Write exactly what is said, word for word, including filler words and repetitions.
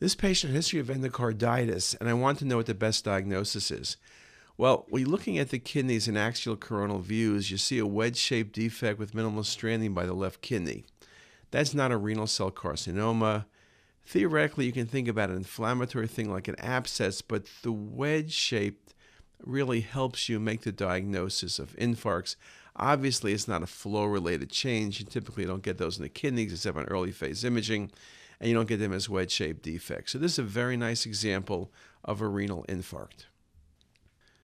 This patient had a history of endocarditis, and I want to know what the best diagnosis is. Well, when you're looking at the kidneys in axial coronal views, you see a wedge-shaped defect with minimal stranding by the left kidney. That's not a renal cell carcinoma. Theoretically, you can think about an inflammatory thing like an abscess, but the wedge shape really helps you make the diagnosis of infarcts. Obviously, it's not a flow-related change. You typically don't get those in the kidneys except on early phase imaging, and you don't get them as wedge-shaped defects. So this is a very nice example of a renal infarct.